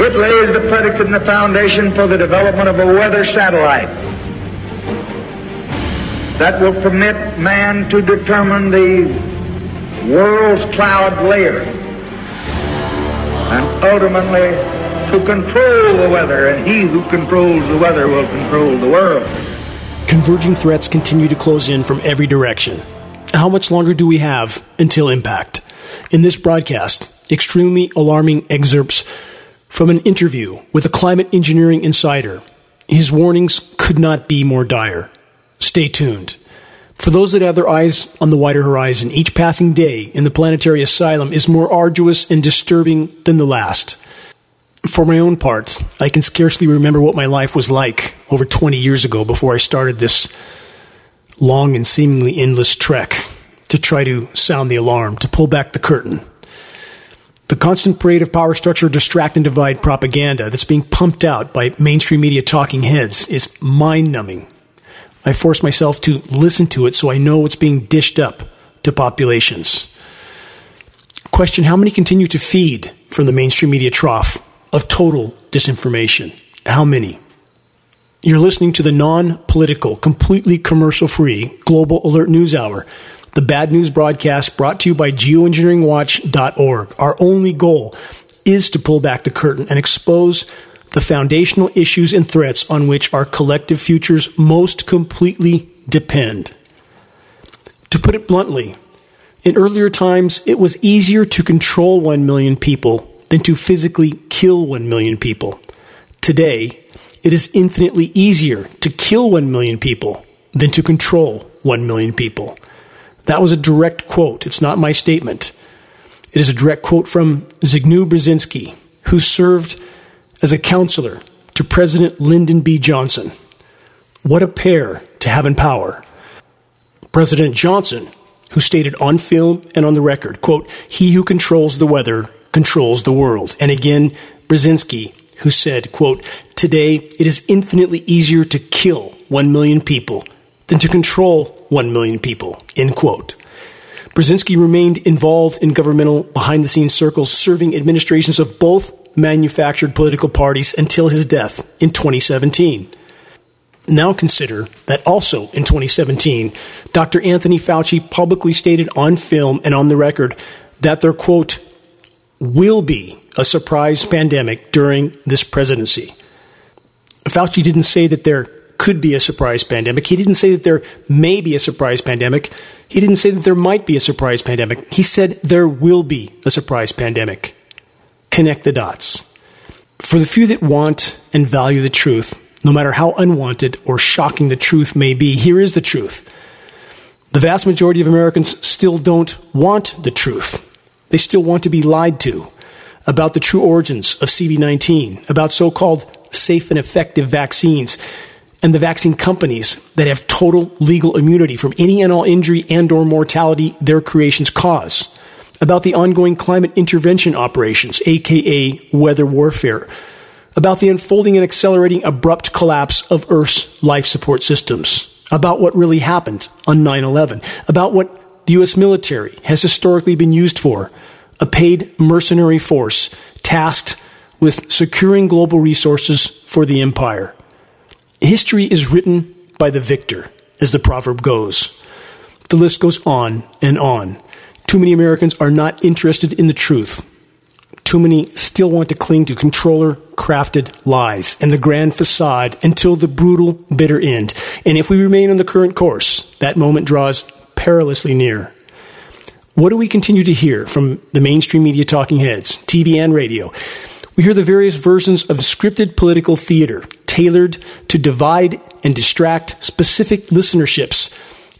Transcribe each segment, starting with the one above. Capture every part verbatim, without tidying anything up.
It lays the predicate and the foundation for the development of a weather satellite that will permit man to determine the world's cloud layer and ultimately to control the weather, and he who controls the weather will control the world. Converging threats continue to close in from every direction. How much longer do we have until impact? In this broadcast, extremely alarming excerpts from an interview with a climate engineering insider. His warnings could not be more dire. Stay tuned. For those that have their eyes on the wider horizon, each passing day in the planetary asylum is more arduous and disturbing than the last. For my own part, I can scarcely remember what my life was like over twenty years ago before I started this long and seemingly endless trek to try to sound the alarm, to pull back the curtain. The constant parade of power structure, distract and divide propaganda that's being pumped out by mainstream media talking heads is mind-numbing. I force myself to listen to it so I know what's being dished up to populations. Question: how many continue to feed from the mainstream media trough of total disinformation? How many? You're listening to the non-political, completely commercial-free Global Alert News Hour, the bad news broadcast brought to you by geoengineering watch dot org. Our only goal is to pull back the curtain and expose the foundational issues and threats on which our collective futures most completely depend. To put it bluntly, in earlier times, it was easier to control one million people than to physically kill one million people. Today, it is infinitely easier to kill one million people than to control one million people. That was a direct quote. It's not my statement. It is a direct quote from Zbigniew Brzezinski, who served as a counselor to President Lyndon B. Johnson. What a pair to have in power. President Johnson, who stated on film and on the record, quote, "He who controls the weather controls the world." And again, Brzezinski, who said, quote, "Today it is infinitely easier to kill one million people than to control one million people," end quote. Brzezinski remained involved in governmental behind-the-scenes circles, serving administrations of both manufactured political parties until his death in twenty seventeen. Now consider that also in twenty seventeen, Doctor Anthony Fauci publicly stated on film and on the record that there, quote, "will be a surprise pandemic during this presidency." Fauci didn't say that there could be a surprise pandemic. He didn't say that there may be a surprise pandemic. He didn't say that there might be a surprise pandemic. He said there will be a surprise pandemic. Connect the dots. For the few that want and value the truth, no matter how unwanted or shocking the truth may be, here is the truth. The vast majority of Americans still don't want the truth. They still want to be lied to about the true origins of C O V I D nineteen, about so-called safe and effective vaccines, and the vaccine companies that have total legal immunity from any and all injury and or mortality their creations cause, about the ongoing climate intervention operations, a k a weather warfare, about the unfolding and accelerating abrupt collapse of Earth's life support systems, about what really happened on nine eleven, about what the U S military has historically been used for, a paid mercenary force tasked with securing global resources for the empire. History is written by the victor, as the proverb goes. The list goes on and on. Too many Americans are not interested in the truth. Too many still want to cling to controller-crafted lies and the grand facade until the brutal, bitter end. And if we remain on the current course, that moment draws perilously near. What do we continue to hear from the mainstream media talking heads, T V and radio? We hear the various versions of scripted political theater, tailored to divide and distract specific listenerships,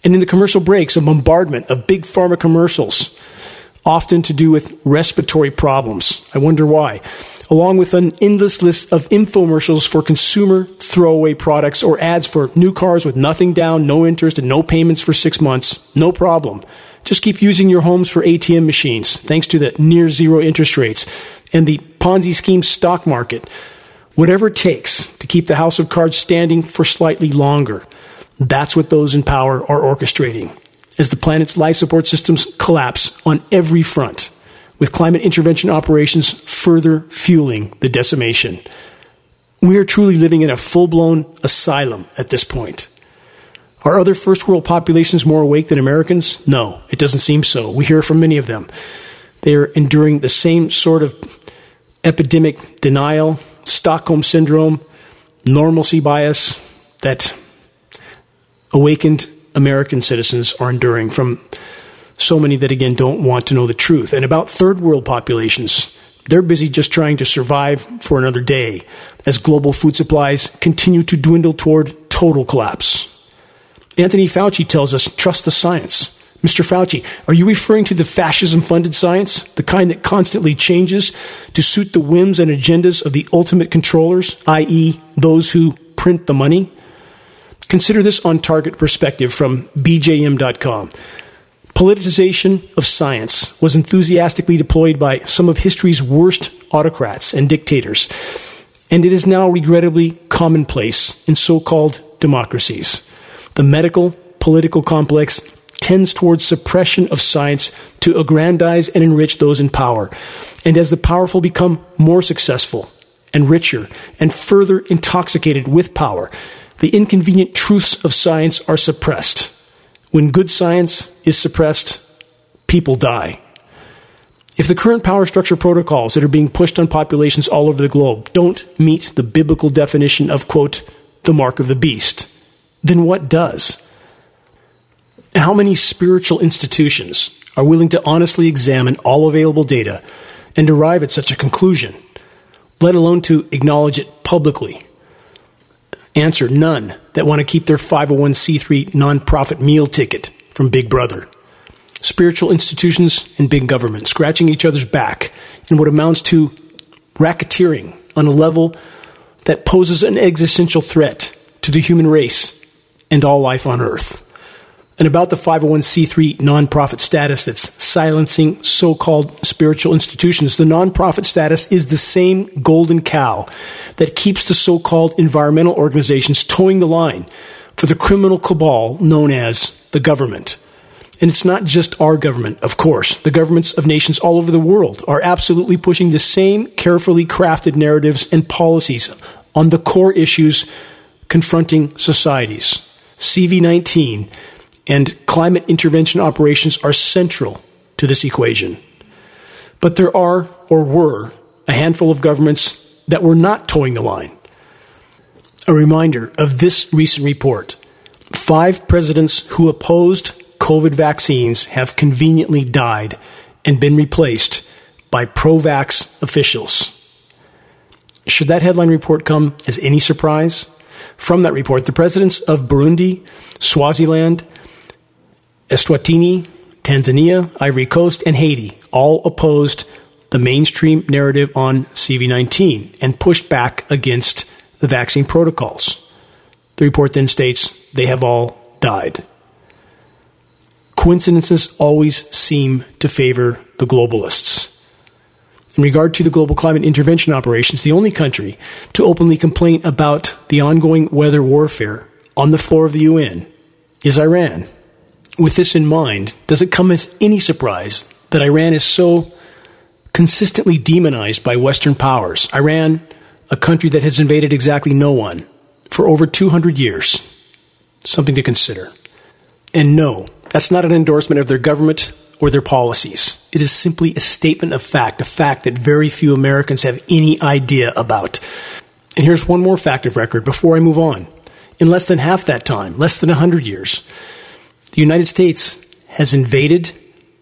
and in the commercial breaks, a bombardment of big pharma commercials, often to do with respiratory problems. I wonder why. Along with an endless list of infomercials for consumer throwaway products or ads for new cars with nothing down, no interest, and no payments for six months. No problem. Just keep using your homes for A T M machines, thanks to the near-zero interest rates and the Ponzi scheme stock market. Whatever it takes to keep the house of cards standing for slightly longer, that's what those in power are orchestrating. As the planet's life support systems collapse on every front, with climate intervention operations further fueling the decimation. We are truly living in a full-blown asylum at this point. Are other first-world populations more awake than Americans? No, it doesn't seem so. We hear from many of them. They are enduring the same sort of epidemic denial, Stockholm syndrome, normalcy bias that awakened American citizens are enduring from so many that, again, don't want to know the truth. And about third-world populations, they're busy just trying to survive for another day as global food supplies continue to dwindle toward total collapse. Anthony Fauci tells us, trust the science. Mister Fauci, are you referring to the fascism-funded science, the kind that constantly changes to suit the whims and agendas of the ultimate controllers, that is those who print the money? Consider this on-target perspective from B J M dot com. Politicization of science was enthusiastically deployed by some of history's worst autocrats and dictators, and it is now regrettably commonplace in so-called democracies. The medical, political complex tends towards suppression of science to aggrandize and enrich those in power. And as the powerful become more successful and richer and further intoxicated with power, the inconvenient truths of science are suppressed. When good science is suppressed, people die. If the current power structure protocols that are being pushed on populations all over the globe don't meet the biblical definition of, quote, the mark of the beast, then what does? How many spiritual institutions are willing to honestly examine all available data and arrive at such a conclusion, let alone to acknowledge it publicly? Answer, none that want to keep their five oh one c three nonprofit meal ticket from Big Brother. Spiritual institutions and big government scratching each other's back in what amounts to racketeering on a level that poses an existential threat to the human race and all life on Earth. And about the five oh one c three nonprofit status that's silencing so-called spiritual institutions, the nonprofit status is the same golden cow that keeps the so-called environmental organizations towing the line for the criminal cabal known as the government. And it's not just our government, of course. The governments of nations all over the world are absolutely pushing the same carefully crafted narratives and policies on the core issues confronting societies. C V nineteen and climate intervention operations are central to this equation. But there are, or were, a handful of governments that were not towing the line. A reminder of this recent report. Five presidents who opposed COVID vaccines have conveniently died and been replaced by pro-vax officials. Should that headline report come as any surprise? From that report, the presidents of Burundi, Swaziland, Eswatini, Tanzania, Ivory Coast, and Haiti all opposed the mainstream narrative on C V nineteen and pushed back against the vaccine protocols. The report then states they have all died. Coincidences always seem to favor the globalists. In regard to the global climate intervention operations, the only country to openly complain about the ongoing weather warfare on the floor of the U N is Iran. With this in mind, does it come as any surprise that Iran is so consistently demonized by Western powers? Iran, a country that has invaded exactly no one for over two hundred years. Something to consider. And no, that's not an endorsement of their government or their policies. It is simply a statement of fact, a fact that very few Americans have any idea about. And here's one more fact of record before I move on. In less than half that time, less than one hundred years, the United States has invaded,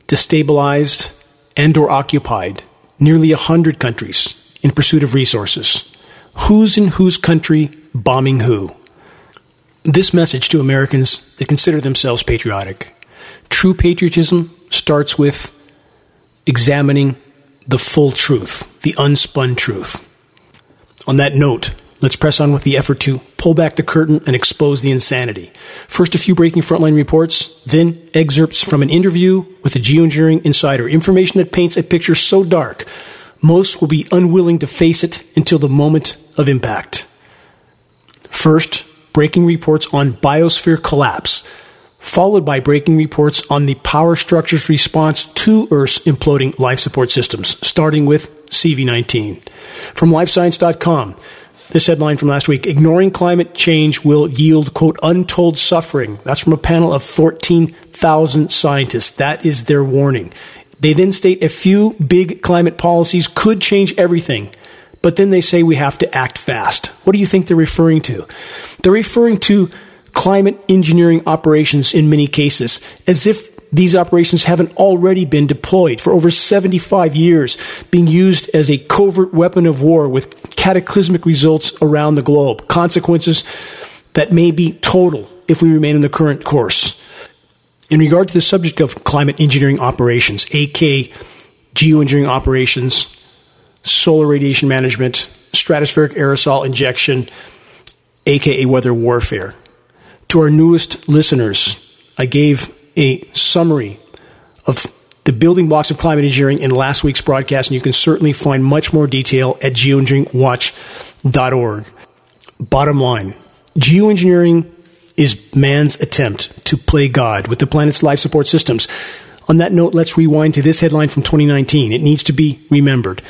destabilized, and or occupied nearly one hundred countries in pursuit of resources. Who's in whose country bombing who? This message to Americans that consider themselves patriotic. True patriotism starts with examining the full truth, the unspun truth. On that note, let's press on with the effort to pull back the curtain and expose the insanity. First, a few breaking frontline reports, then excerpts from an interview with a geoengineering insider. Information that paints a picture so dark, most will be unwilling to face it until the moment of impact. First, breaking reports on biosphere collapse followed by breaking reports on the power structure's response to Earth's imploding life support systems, starting with C V nineteen. From life science dot com, this headline from last week, Ignoring Climate Change Will Yield, quote, Untold Suffering. That's from a panel of fourteen thousand scientists. That is their warning. They then state a few big climate policies could change everything, but then they say we have to act fast. What do you think they're referring to? They're referring to climate engineering operations in many cases, as if these operations haven't already been deployed for over seventy-five years, being used as a covert weapon of war with cataclysmic results around the globe, consequences that may be total if we remain on the current course. In regard to the subject of climate engineering operations, aka geoengineering operations, solar radiation management, stratospheric aerosol injection, aka weather warfare, to our newest listeners, I gave a summary of the building blocks of climate engineering in last week's broadcast, and you can certainly find much more detail at geoengineering watch dot org. Bottom line, geoengineering is man's attempt to play God with the planet's life support systems. On that note, let's rewind to this headline from twenty nineteen. It needs to be remembered.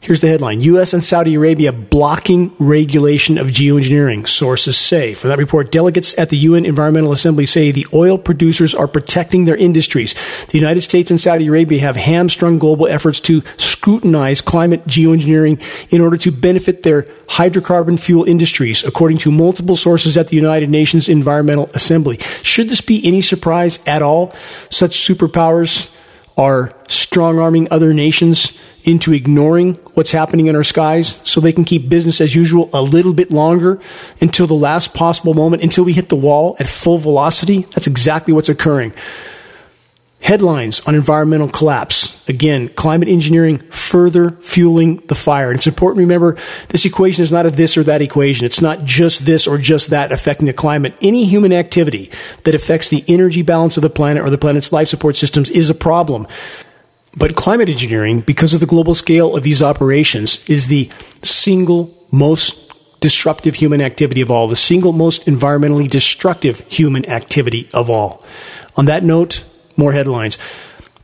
Here's the headline, U S and Saudi Arabia blocking regulation of geoengineering, sources say. From that report, delegates at the U N Environmental Assembly say the oil producers are protecting their industries. The United States and Saudi Arabia have hamstrung global efforts to scrutinize climate geoengineering in order to benefit their hydrocarbon fuel industries, according to multiple sources at the United Nations Environmental Assembly. Should this be any surprise at all? Such superpowers are strong-arming other nations into ignoring what's happening in our skies so they can keep business as usual a little bit longer until the last possible moment, until we hit the wall at full velocity. That's exactly what's occurring. Headlines on environmental collapse. Again, climate engineering further fueling the fire. And it's important to remember this equation is not a this or that equation. It's not just this or just that affecting the climate. Any human activity that affects the energy balance of the planet or the planet's life support systems is a problem. But climate engineering, because of the global scale of these operations, is the single most disruptive human activity of all, the single most environmentally destructive human activity of all. On that note, more headlines.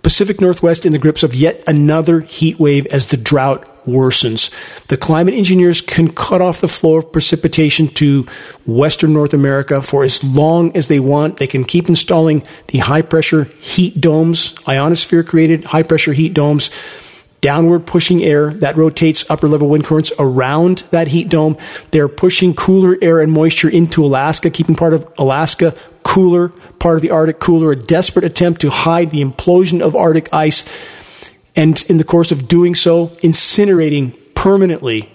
Pacific Northwest in the grips of yet another heat wave as the drought worsens. The climate engineers can cut off the flow of precipitation to western North America for as long as they want. They can keep installing the high-pressure heat domes, ionosphere-created high-pressure heat domes, downward pushing air that rotates upper-level wind currents around that heat dome. They're pushing cooler air and moisture into Alaska, keeping part of Alaska cooler, part of the Arctic cooler, a desperate attempt to hide the implosion of Arctic ice, and in the course of doing so, incinerating permanently,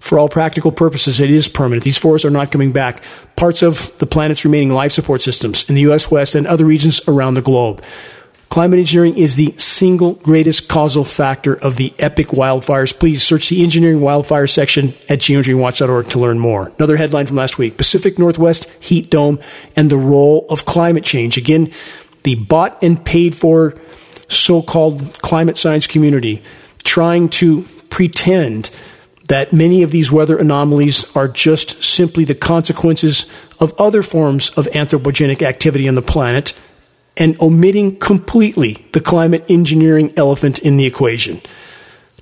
for all practical purposes, it is permanent. These forests are not coming back. Parts of the planet's remaining life support systems in the U S West and other regions around the globe. Climate engineering is the single greatest causal factor of the epic wildfires. Please search the engineering wildfire section at geoengineering watch dot org to learn more. Another headline from last week, Pacific Northwest heat dome and the role of climate change. Again, the bought and paid for so-called climate science community trying to pretend that many of these weather anomalies are just simply the consequences of other forms of anthropogenic activity on the planet, and omitting completely the climate engineering elephant in the equation.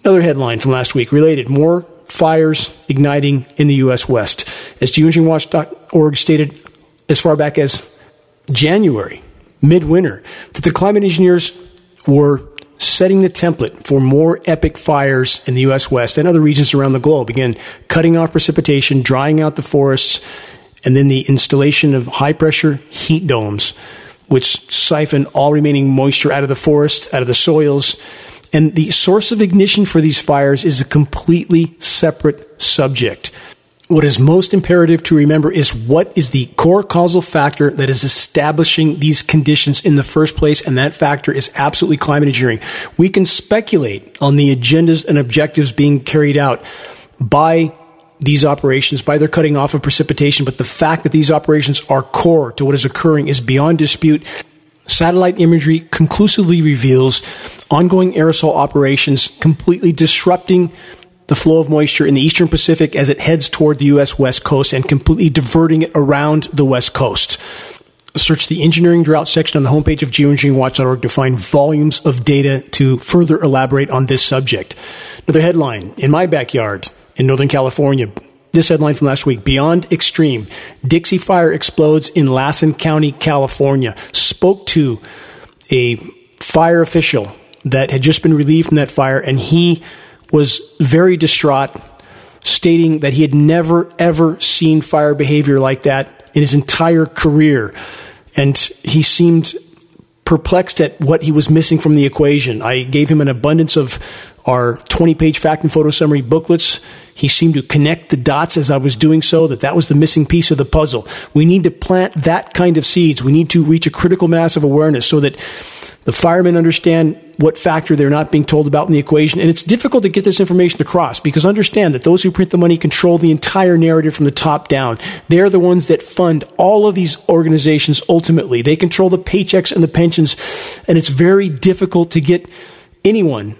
Another headline from last week related, more fires igniting in the U S West. As geoengineering watch dot org stated as far back as January, midwinter, that the climate engineers were setting the template for more epic fires in the U S West and other regions around the globe. Again, cutting off precipitation, drying out the forests, and then the installation of high-pressure heat domes, which siphon all remaining moisture out of the forest, out of the soils. And the source of ignition for these fires is a completely separate subject. What is most imperative to remember is what is the core causal factor that is establishing these conditions in the first place, and that factor is absolutely climate engineering. We can speculate on the agendas and objectives being carried out by these operations, by their cutting off of precipitation, but the fact that these operations are core to what is occurring is beyond dispute. Satellite imagery conclusively reveals ongoing aerosol operations completely disrupting the flow of moisture in the eastern Pacific as it heads toward the U S West Coast and completely diverting it around the West Coast. Search the engineering drought section on the homepage of geoengineering watch dot org to find volumes of data to further elaborate on this subject. Another headline, in my backyard in Northern California, this headline from last week, Beyond Extreme, Dixie Fire Explodes in Lassen County, California, spoke to a fire official that had just been relieved from that fire, and he was very distraught, stating that he had never, ever seen fire behavior like that in his entire career, and he seemed perplexed at what he was missing from the equation. I gave him an abundance of our twenty-page fact and photo summary booklets. He seemed to connect the dots as I was doing so, that that was the missing piece of the puzzle. We need to plant that kind of seeds. We need to reach a critical mass of awareness so that the firemen understand what factor they're not being told about in the equation. And it's difficult to get this information across, because understand that those who print the money control the entire narrative from the top down. They're the ones that fund all of these organizations ultimately. They control the paychecks and the pensions, and it's very difficult to get anyone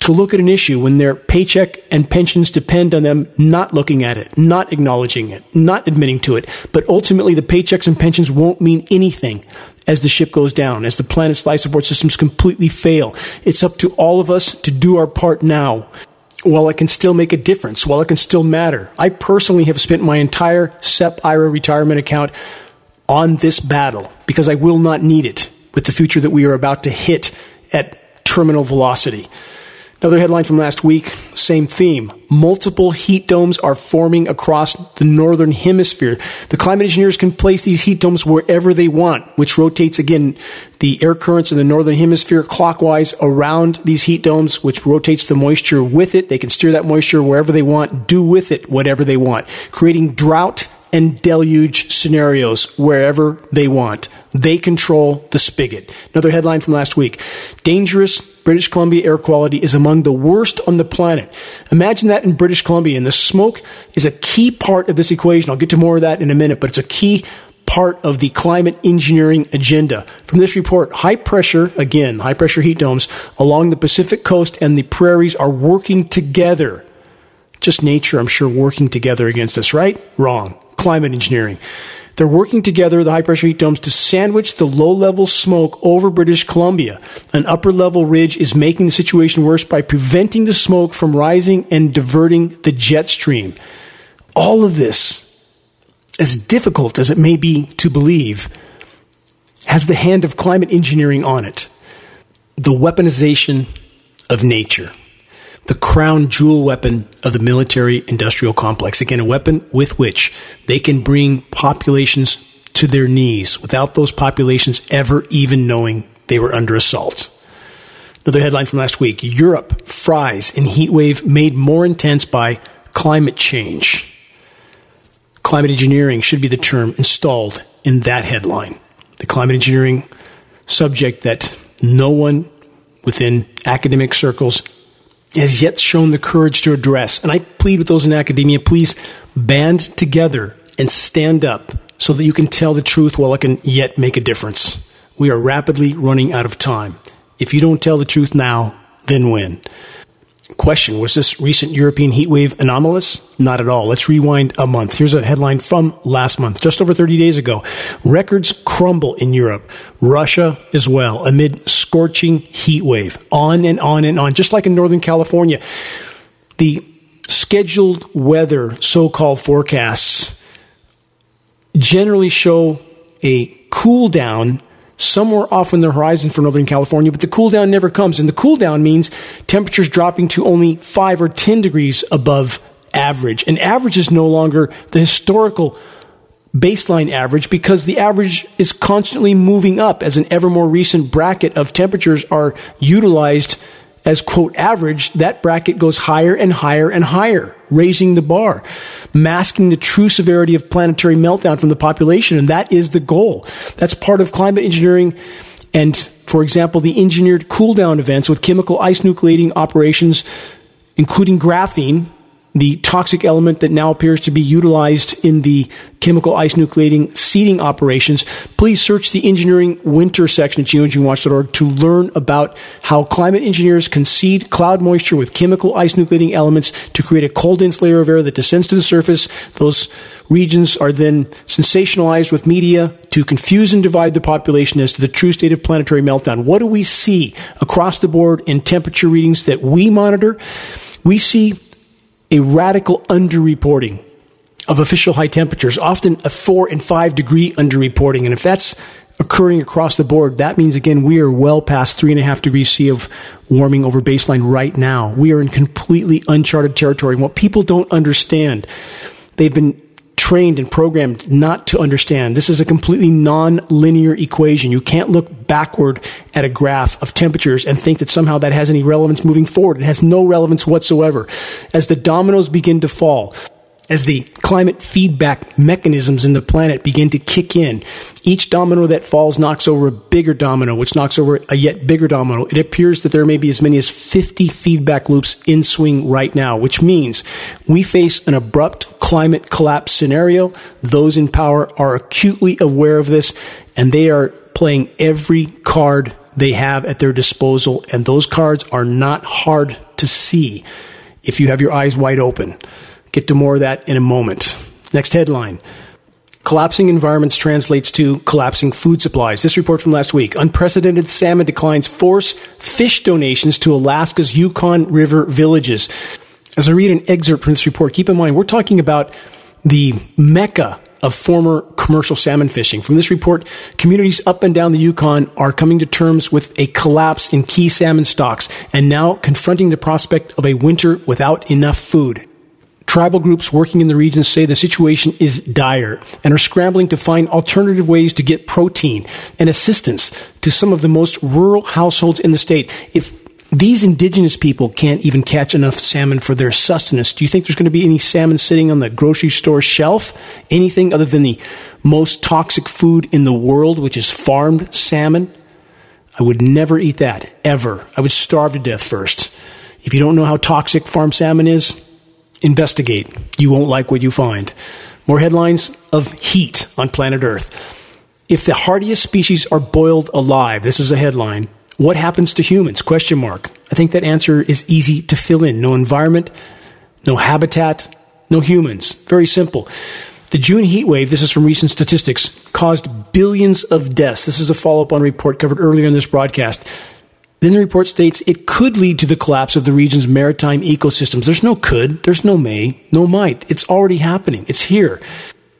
to look at an issue when their paycheck and pensions depend on them not looking at it, not acknowledging it, not admitting to it. But ultimately, the paychecks and pensions won't mean anything as the ship goes down, as the planet's life support systems completely fail. It's up to all of us to do our part now, while it can still make a difference, while it can still matter. I personally have spent my entire S E P I R A retirement account on this battle, because I will not need it with the future that we are about to hit at terminal velocity. Another headline from last week, same theme. Multiple heat domes are forming across the northern hemisphere. The climate engineers can place these heat domes wherever they want, which rotates, again, the air currents in the northern hemisphere clockwise around these heat domes, which rotates the moisture with it. They can steer that moisture wherever they want, do with it whatever they want, creating drought and deluge scenarios wherever they want. They control the spigot. Another headline from last week, dangerous British Columbia air quality is among the worst on the planet. Imagine that in British Columbia, and the smoke is a key part of this equation. I'll get to more of that in a minute, but it's a key part of the climate engineering agenda. From this report, high pressure, again, high pressure heat domes along the Pacific coast and the prairies are working together. Just nature, I'm sure, working together against us, right? Wrong. Climate engineering. They're working together, the high-pressure heat domes, to sandwich the low-level smoke over British Columbia. An upper-level ridge is making the situation worse by preventing the smoke from rising and diverting the jet stream. All of this, as difficult as it may be to believe, has the hand of climate engineering on it. The weaponization of nature. The crown jewel weapon of the military-industrial complex. Again, a weapon with which they can bring populations to their knees without those populations ever even knowing they were under assault. Another headline from last week, Europe fries in heat wave made more intense by climate change. Climate engineering should be the term installed in that headline. The climate engineering subject that no one within academic circles has yet shown the courage to address. And I plead with those in academia, please band together and stand up so that you can tell the truth while it can yet make a difference. We are rapidly running out of time. If you don't tell the truth now, then when? Question, was this recent European heat wave anomalous? Not at all. Let's rewind a month. Here's a headline from last month, just over thirty days ago. Records crumble in Europe, Russia as well, amid scorching heat wave. On and on and on, just like in Northern California. The scheduled weather, so-called forecasts, generally show a cool down somewhere off on the horizon for Northern California, but the cool down never comes. And the cool down means temperatures dropping to only five or ten degrees above average. And average is no longer the historical baseline average, because the average is constantly moving up as an ever more recent bracket of temperatures are utilized as, quote, average. That bracket goes higher and higher and higher, raising the bar, masking the true severity of planetary meltdown from the population. And that is the goal. That's part of climate engineering. And, for example, the engineered cool down events with chemical ice nucleating operations, including graphene, the toxic element that now appears to be utilized in the chemical ice nucleating seeding operations, please search the engineering winter section at geoengineering watch dot org to learn about how climate engineers can seed cloud moisture with chemical ice nucleating elements to create a cold, dense layer of air that descends to the surface. Those regions are then sensationalized with media to confuse and divide the population as to the true state of planetary meltdown. What do we see across the board in temperature readings that we monitor? We see a radical underreporting of official high temperatures, often a four and five degree underreporting. And if that's occurring across the board, that means, again, we are well past three and a half degrees C of warming over baseline right now. We are in completely uncharted territory. And what people don't understand, they've been trained and programmed not to understand. This is a completely non-linear equation. You can't look backward at a graph of temperatures and think that somehow that has any relevance moving forward. It has no relevance whatsoever. As the dominoes begin to fall, as the climate feedback mechanisms in the planet begin to kick in, each domino that falls knocks over a bigger domino, which knocks over a yet bigger domino. It appears that there may be as many as fifty feedback loops in swing right now, which means we face an abrupt climate collapse scenario. Those in power are acutely aware of this, and they are playing every card they have at their disposal, and those cards are not hard to see if you have your eyes wide open. Get to more of that in a moment. Next headline. Collapsing environments translates to collapsing food supplies. This report from last week. Unprecedented salmon declines force fish donations to Alaska's Yukon River villages. As I read an excerpt from this report, keep in mind we're talking about the mecca of former commercial salmon fishing. From this report, communities up and down the Yukon are coming to terms with a collapse in key salmon stocks and now confronting the prospect of a winter without enough food. Tribal groups working in the region say the situation is dire and are scrambling to find alternative ways to get protein and assistance to some of the most rural households in the state. If these indigenous people can't even catch enough salmon for their sustenance, do you think there's going to be any salmon sitting on the grocery store shelf? Anything other than the most toxic food in the world, which is farmed salmon? I would never eat that, ever. I would starve to death first. If you don't know how toxic farmed salmon is, investigate. You won't like what you find. More headlines of heat on planet Earth. If the hardiest species are boiled alive, this is a headline. What happens to humans? Question mark. I think that answer is easy to fill in. No environment, no habitat, no humans. Very simple. The June heat wave, this is from recent statistics, caused billions of deaths. This is a follow-up on a report covered earlier in this broadcast. Then the report states it could lead to the collapse of the region's maritime ecosystems. There's no could, there's no may, no might. It's already happening. It's here.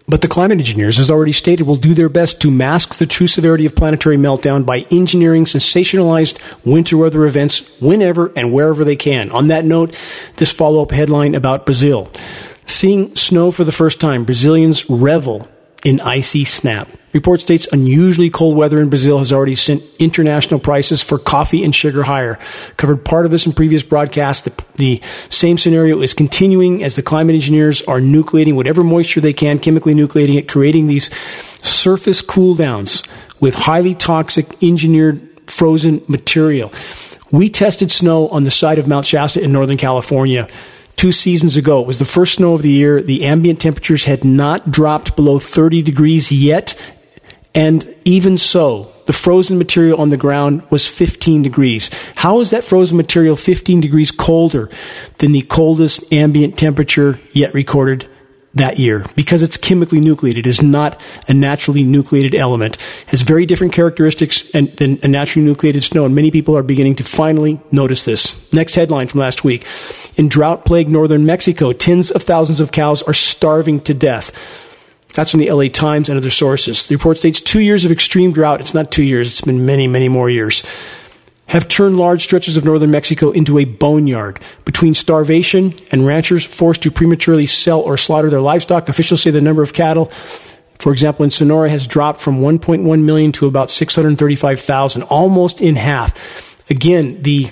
But the climate engineers, as already stated, will do their best to mask the true severity of planetary meltdown by engineering sensationalized winter weather events whenever and wherever they can. On that note, this follow-up headline about Brazil. Seeing snow for the first time, Brazilians revel in icy snap. Report states unusually cold weather in Brazil has already sent international prices for coffee and sugar higher. Covered part of this in previous broadcasts. The, the same scenario is continuing as the climate engineers are nucleating whatever moisture they can, chemically nucleating it, creating these surface cool downs with highly toxic engineered frozen material. We tested snow on the side of Mount Shasta in Northern California two seasons ago. It was the first snow of the year. The ambient temperatures had not dropped below thirty degrees yet. And even so, the frozen material on the ground was fifteen degrees. How is that frozen material fifteen degrees colder than the coldest ambient temperature yet recorded that year? Because it's chemically nucleated. It is not a naturally nucleated element. It has very different characteristics than a naturally nucleated snow, and many people are beginning to finally notice this. Next headline from last week. In drought-plagued northern Mexico, tens of thousands of cows are starving to death. That's from the L A Times and other sources. The report states two years of extreme drought. It's not two years. It's been many, many more years. Have turned large stretches of northern Mexico into a boneyard. Between starvation and ranchers forced to prematurely sell or slaughter their livestock, officials say the number of cattle, for example, in Sonora, has dropped from one point one million to about six hundred thirty-five thousand, almost in half. Again, the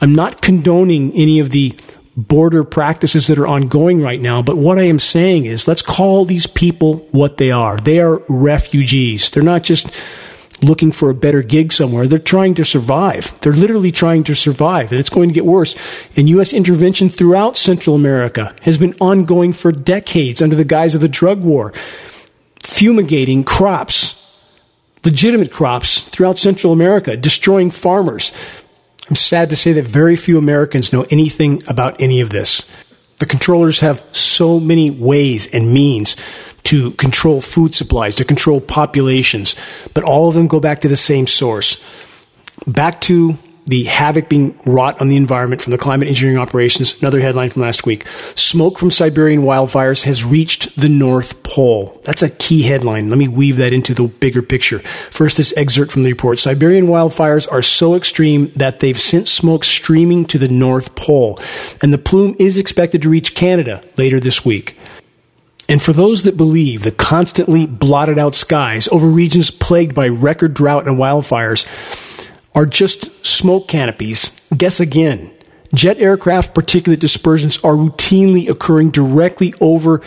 I'm not condoning any of the border practices that are ongoing right now, but what I am saying is let's call these people what they are. They are refugees. They're not just looking for a better gig somewhere. They're trying to survive. They're literally trying to survive, and it's going to get worse. And U S intervention throughout Central America has been ongoing for decades under the guise of the drug war, fumigating crops, legitimate crops throughout Central America, destroying farmers. I'm sad to say that very few Americans know anything about any of this. The controllers have so many ways and means to control food supplies, to control populations, but all of them go back to the same source, back to the havoc being wrought on the environment from the climate engineering operations. Another headline from last week, smoke from Siberian wildfires has reached the North Pole. That's a key headline. Let me weave that into the bigger picture. First, this excerpt from the report. Siberian wildfires are so extreme that they've sent smoke streaming to the North Pole, and the plume is expected to reach Canada later this week. And for those that believe the constantly blotted out skies over regions plagued by record drought and wildfires are just smoke canopies, guess again. Jet aircraft particulate dispersions are routinely occurring directly over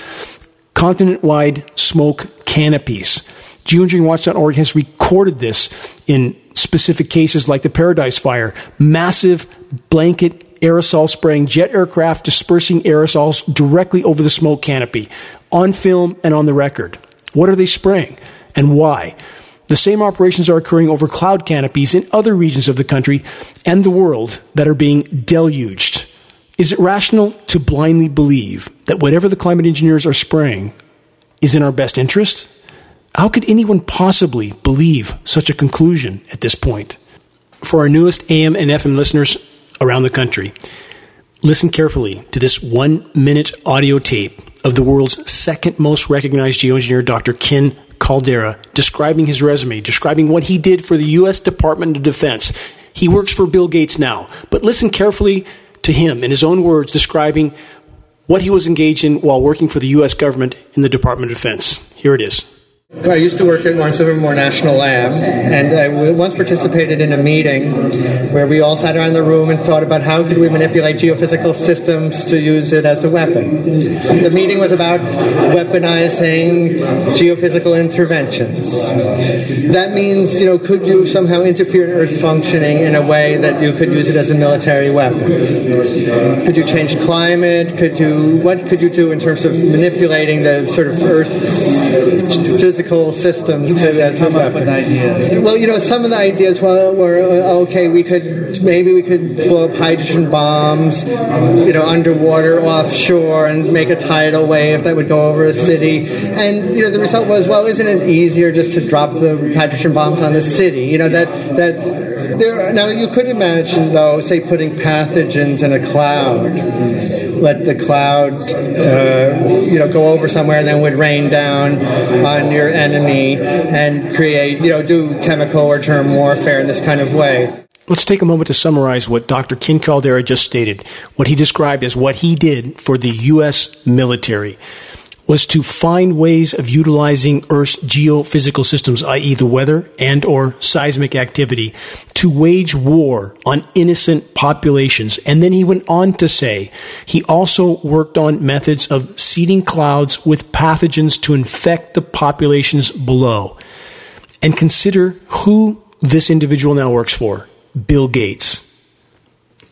continent-wide smoke canopies. geoengineering watch dot org has recorded this in specific cases like the Paradise Fire, massive blanket aerosol spraying, jet aircraft dispersing aerosols directly over the smoke canopy, on film and on the record. What are they spraying and why? The same operations are occurring over cloud canopies in other regions of the country and the world that are being deluged. Is it rational to blindly believe that whatever the climate engineers are spraying is in our best interest? How could anyone possibly believe such a conclusion at this point? For our newest A M and F M listeners around the country, listen carefully to this one-minute audio tape of the world's second most recognized geoengineer, Doctor Ken Caldeira, describing his resume, describing what he did for the U S Department of Defense. He works for Bill Gates now, but listen carefully to him in his own words describing what he was engaged in while working for the U S government in the Department of Defense. Here it is. I used to work at Lawrence Livermore National Lab, and I w- once participated in a meeting where we all sat around the room and thought about how could we manipulate geophysical systems to use it as a weapon. The meeting was about weaponizing geophysical interventions. That means, you know, could you somehow interfere in Earth functioning in a way that you could use it as a military weapon? Could you change climate? Could you? What could you do in terms of manipulating the sort of Earth's physics? Physical systems to, as a weapon. Well, you know, some of the ideas were, were okay. We could maybe we could blow up hydrogen bombs, you know, underwater, offshore, and make a tidal wave that would go over a city. And you know, the result was, well, isn't it easier just to drop the hydrogen bombs on the city? You know, that that there. Now you could imagine, though, say putting pathogens in a cloud. Let the cloud, uh, you know, go over somewhere, and then would rain down on your enemy and create, you know, do chemical or germ warfare in this kind of way. Let's take a moment to summarize what Doctor Ken Caldeira just stated. What he described as what he did for the U S military was to find ways of utilizing Earth's geophysical systems, that is the weather and or seismic activity, to wage war on innocent populations. And then he went on to say he also worked on methods of seeding clouds with pathogens to infect the populations below. And consider who this individual now works for, Bill Gates.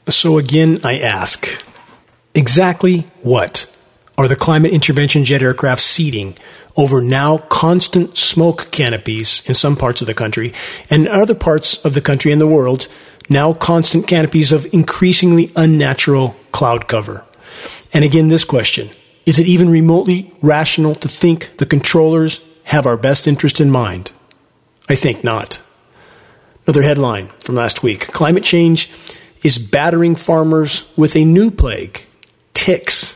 So again, I ask, exactly what are the climate intervention jet aircraft seeding over now constant smoke canopies in some parts of the country, and in other parts of the country and the world, now constant canopies of increasingly unnatural cloud cover? And again, this question, is it even remotely rational to think the controllers have our best interest in mind? I think not. Another headline from last week, climate change is battering farmers with a new plague, ticks.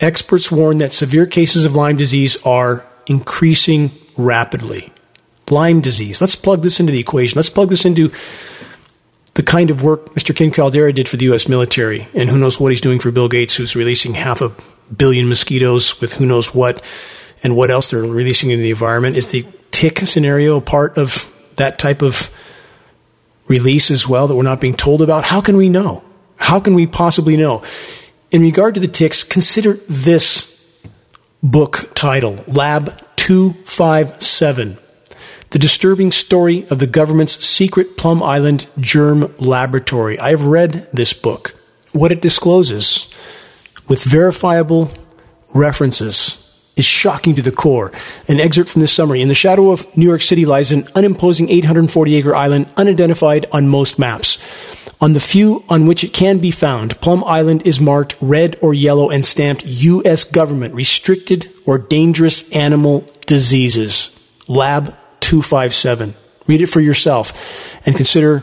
Experts warn that severe cases of Lyme disease are increasing rapidly. Lyme disease. Let's plug this into the equation. Let's plug this into the kind of work Mister Ken Caldeira did for the U S military, and who knows what he's doing for Bill Gates, who's releasing half a billion mosquitoes with who knows what and what else they're releasing into the environment. Is the tick scenario part of that type of release as well that we're not being told about? How can we know? How can we possibly know? In regard to the ticks, consider this book title, Lab two fifty-seven. the disturbing story of the government's secret Plum Island germ laboratory. I have read this book. What it discloses, with verifiable references, is shocking to the core. An excerpt from this summary. In the shadow of New York City lies an unimposing eight hundred forty acre island unidentified on most maps. On the few on which it can be found, Plum Island is marked red or yellow and stamped U S government restricted or dangerous animal diseases. Lab two fifty-seven. Read it for yourself and consider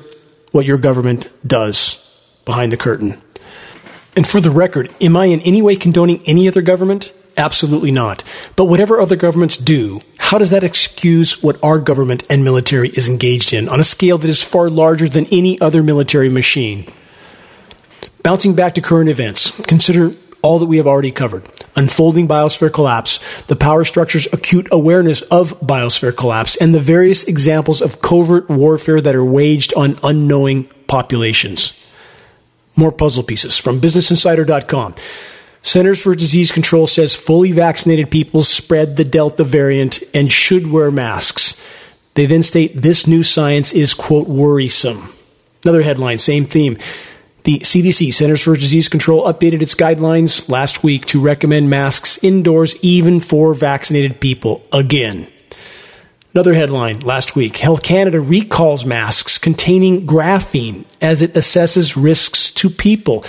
what your government does behind the curtain. And for the record, am I in any way condoning any other government? Absolutely not. But whatever other governments do, how does that excuse what our government and military is engaged in on a scale that is far larger than any other military machine? Bouncing back to current events, consider all that we have already covered. Unfolding biosphere collapse, the power structure's acute awareness of biosphere collapse, and the various examples of covert warfare that are waged on unknowing populations. More puzzle pieces from business insider dot com. Centers for Disease Control says fully vaccinated people spread the Delta variant and should wear masks. They then state this new science is, quote, worrisome. Another headline, same theme. The C D C, Centers for Disease Control, updated its guidelines last week to recommend masks indoors even for vaccinated people again. Another headline last week, Health Canada recalls masks containing graphene as it assesses risks to people.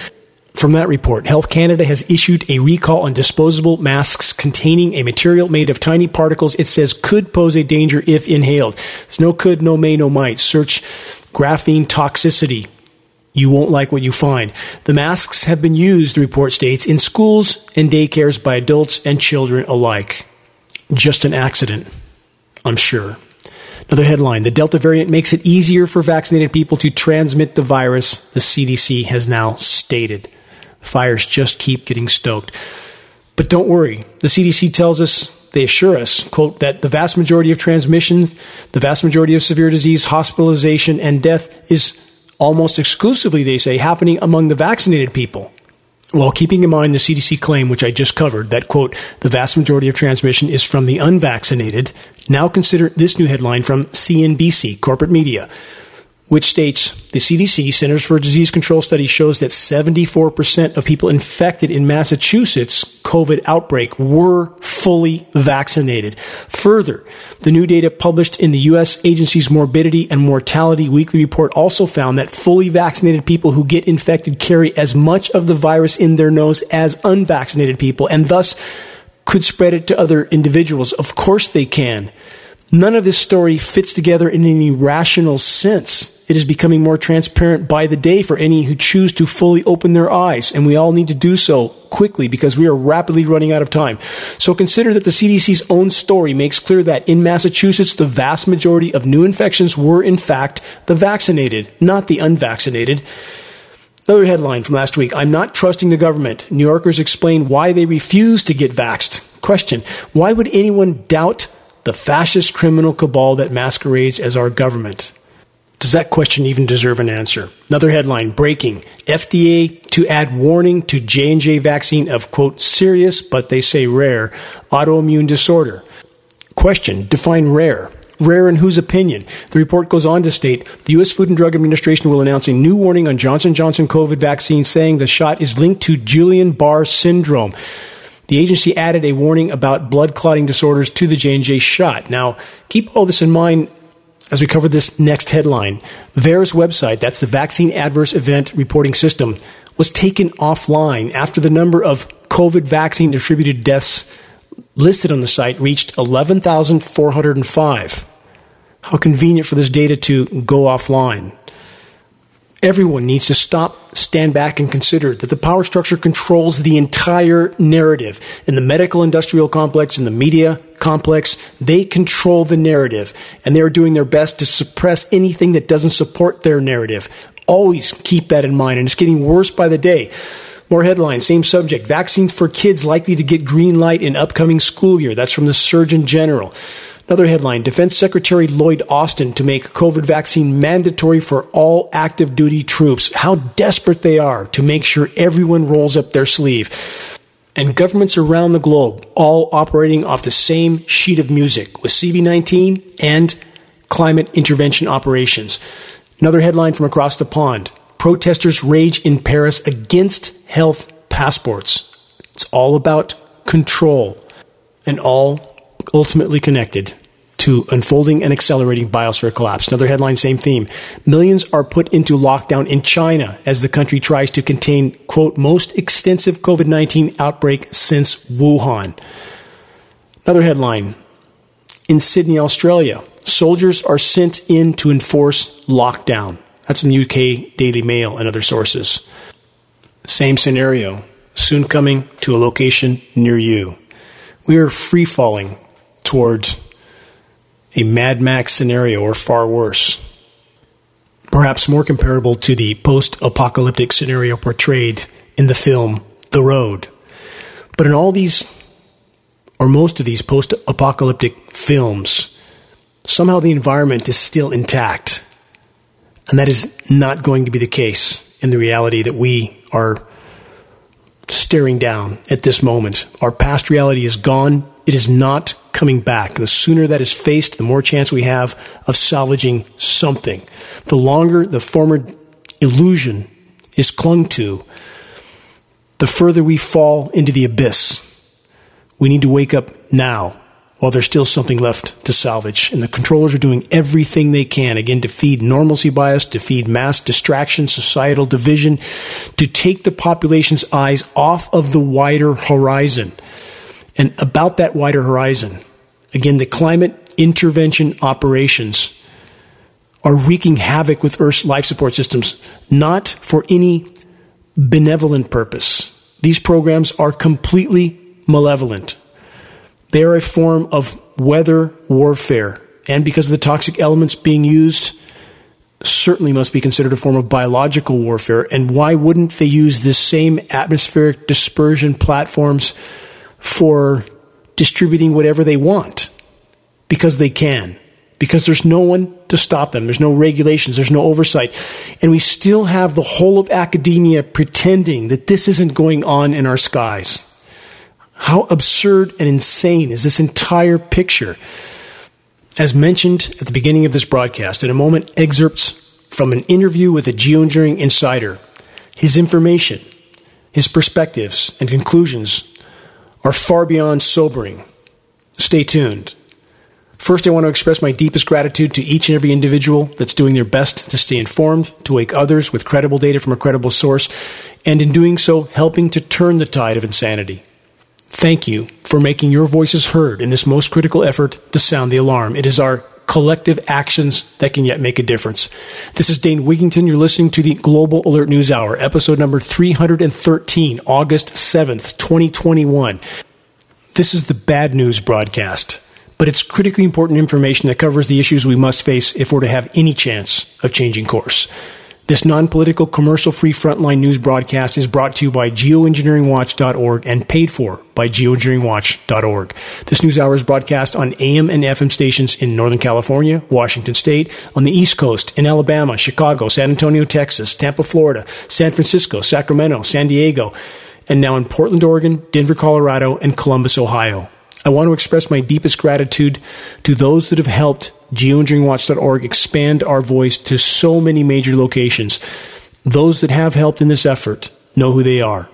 From that report, Health Canada has issued a recall on disposable masks containing a material made of tiny particles it says could pose a danger if inhaled. There's no could, no may, no might. Search graphene toxicity. You won't like what you find. The masks have been used, the report states, in schools and daycares by adults and children alike. Just an accident, I'm sure. Another headline, the Delta variant makes it easier for vaccinated people to transmit the virus, the C D C has now stated. Fires just keep getting stoked. But don't worry. The C D C tells us, they assure us, quote, that the vast majority of transmission, the vast majority of severe disease, hospitalization, and death is almost exclusively, they say, happening among the vaccinated people. While keeping in mind the C D C claim, which I just covered, that, quote, the vast majority of transmission is from the unvaccinated, now consider this new headline from C N B C, corporate media, which states the C D C, Centers for Disease Control study shows that seventy-four percent of people infected in Massachusetts COVID outbreak were fully vaccinated. Further, the new data published in the U S agency's Morbidity and Mortality Weekly Report also found that fully vaccinated people who get infected carry as much of the virus in their nose as unvaccinated people and thus could spread it to other individuals. Of course they can. None of this story fits together in any rational sense. It is becoming more transparent by the day for any who choose to fully open their eyes, and we all need to do so quickly because we are rapidly running out of time. So consider that the C D C's own story makes clear that in Massachusetts, the vast majority of new infections were, in fact, the vaccinated, not the unvaccinated. Another headline from last week, I'm not trusting the government. New Yorkers explain why they refuse to get vaxxed. Question, why would anyone doubt the fascist criminal cabal that masquerades as our government? Does that question even deserve an answer? Another headline, breaking, F D A to add warning to J and J vaccine of, quote, serious, but they say rare, autoimmune disorder. Question, define rare. Rare in whose opinion? The report goes on to state, the U S Food and Drug Administration will announce a new warning on Johnson and Johnson COVID vaccine, saying the shot is linked to Guillain-Barré syndrome. The agency added a warning about blood clotting disorders to the J and J shot. Now, keep all this in mind as we cover this next headline. VAERS website, that's the Vaccine Adverse Event Reporting System, was taken offline after the number of COVID vaccine-attributed deaths listed on the site reached eleven thousand four hundred five. How convenient for this data to go offline. Everyone needs to stop, stand back, and consider that the power structure controls the entire narrative. In the medical industrial complex, in the media complex, they control the narrative, and they're doing their best to suppress anything that doesn't support their narrative. Always keep that in mind, and it's getting worse by the day. More headlines, same subject. Vaccines for kids likely to get green light in upcoming school year. That's from the Surgeon General. Another headline, Defense Secretary Lloyd Austin to make COVID vaccine mandatory for all active duty troops. How desperate they are to make sure everyone rolls up their sleeve. And governments around the globe all operating off the same sheet of music with C V nineteen and climate intervention operations. Another headline from across the pond. Protesters rage in Paris against health passports. It's all about control, and all ultimately connected to unfolding and accelerating biosphere collapse. Another headline, same theme. Millions are put into lockdown in China as the country tries to contain, quote, most extensive covid nineteen outbreak since Wuhan. Another headline, in Sydney, Australia, soldiers are sent in to enforce lockdown. That's from the U K Daily Mail and other sources. Same scenario, soon coming to a location near you. We are free-falling towards a Mad Max scenario, or far worse. Perhaps more comparable to the post-apocalyptic scenario portrayed in the film The Road. But in all these, or most of these post-apocalyptic films, somehow the environment is still intact. And that is not going to be the case in the reality that we are staring down at this moment. Our past reality is gone. It is not coming back. The sooner that is faced, the more chance we have of salvaging something. The longer the former illusion is clung to, the further we fall into the abyss. We need to wake up now while there's still something left to salvage. And the controllers are doing everything they can, again, to feed normalcy bias, to feed mass distraction, societal division, to take the population's eyes off of the wider horizon. And about that wider horizon, again, the climate intervention operations are wreaking havoc with Earth's life support systems, not for any benevolent purpose. These programs are completely malevolent. They are a form of weather warfare, and because of the toxic elements being used, certainly must be considered a form of biological warfare. And why wouldn't they use this same atmospheric dispersion platforms for distributing whatever they want? Because they can. Because there's no one to stop them. There's no regulations. There's no oversight. And we still have the whole of academia pretending that this isn't going on in our skies. How absurd and insane is this entire picture? As mentioned at the beginning of this broadcast, in a moment, excerpts from an interview with a geoengineering insider. His information, his perspectives, and conclusions are far beyond sobering. Stay tuned. First, I want to express my deepest gratitude to each and every individual that's doing their best to stay informed, to wake others with credible data from a credible source, and in doing so, helping to turn the tide of insanity. Thank you for making your voices heard in this most critical effort to sound the alarm. It is our collective actions that can yet make a difference. This is Dane Wigington. You're listening to the Global Alert News Hour, episode number three hundred thirteen, August seventh, twenty twenty-one. This is the bad news broadcast, but it's critically important information that covers the issues we must face if we're to have any chance of changing course. This non-political, commercial-free frontline news broadcast is brought to you by geoengineering watch dot org and paid for by geoengineering watch dot org. This news hour is broadcast on A M and F M stations in Northern California, Washington State, on the East Coast, in Alabama, Chicago, San Antonio, Texas, Tampa, Florida, San Francisco, Sacramento, San Diego, and now in Portland, Oregon, Denver, Colorado, and Columbus, Ohio. I want to express my deepest gratitude to those that have helped geoengineering watch dot org expand our voice to so many major locations. Those that have helped in this effort know who they are.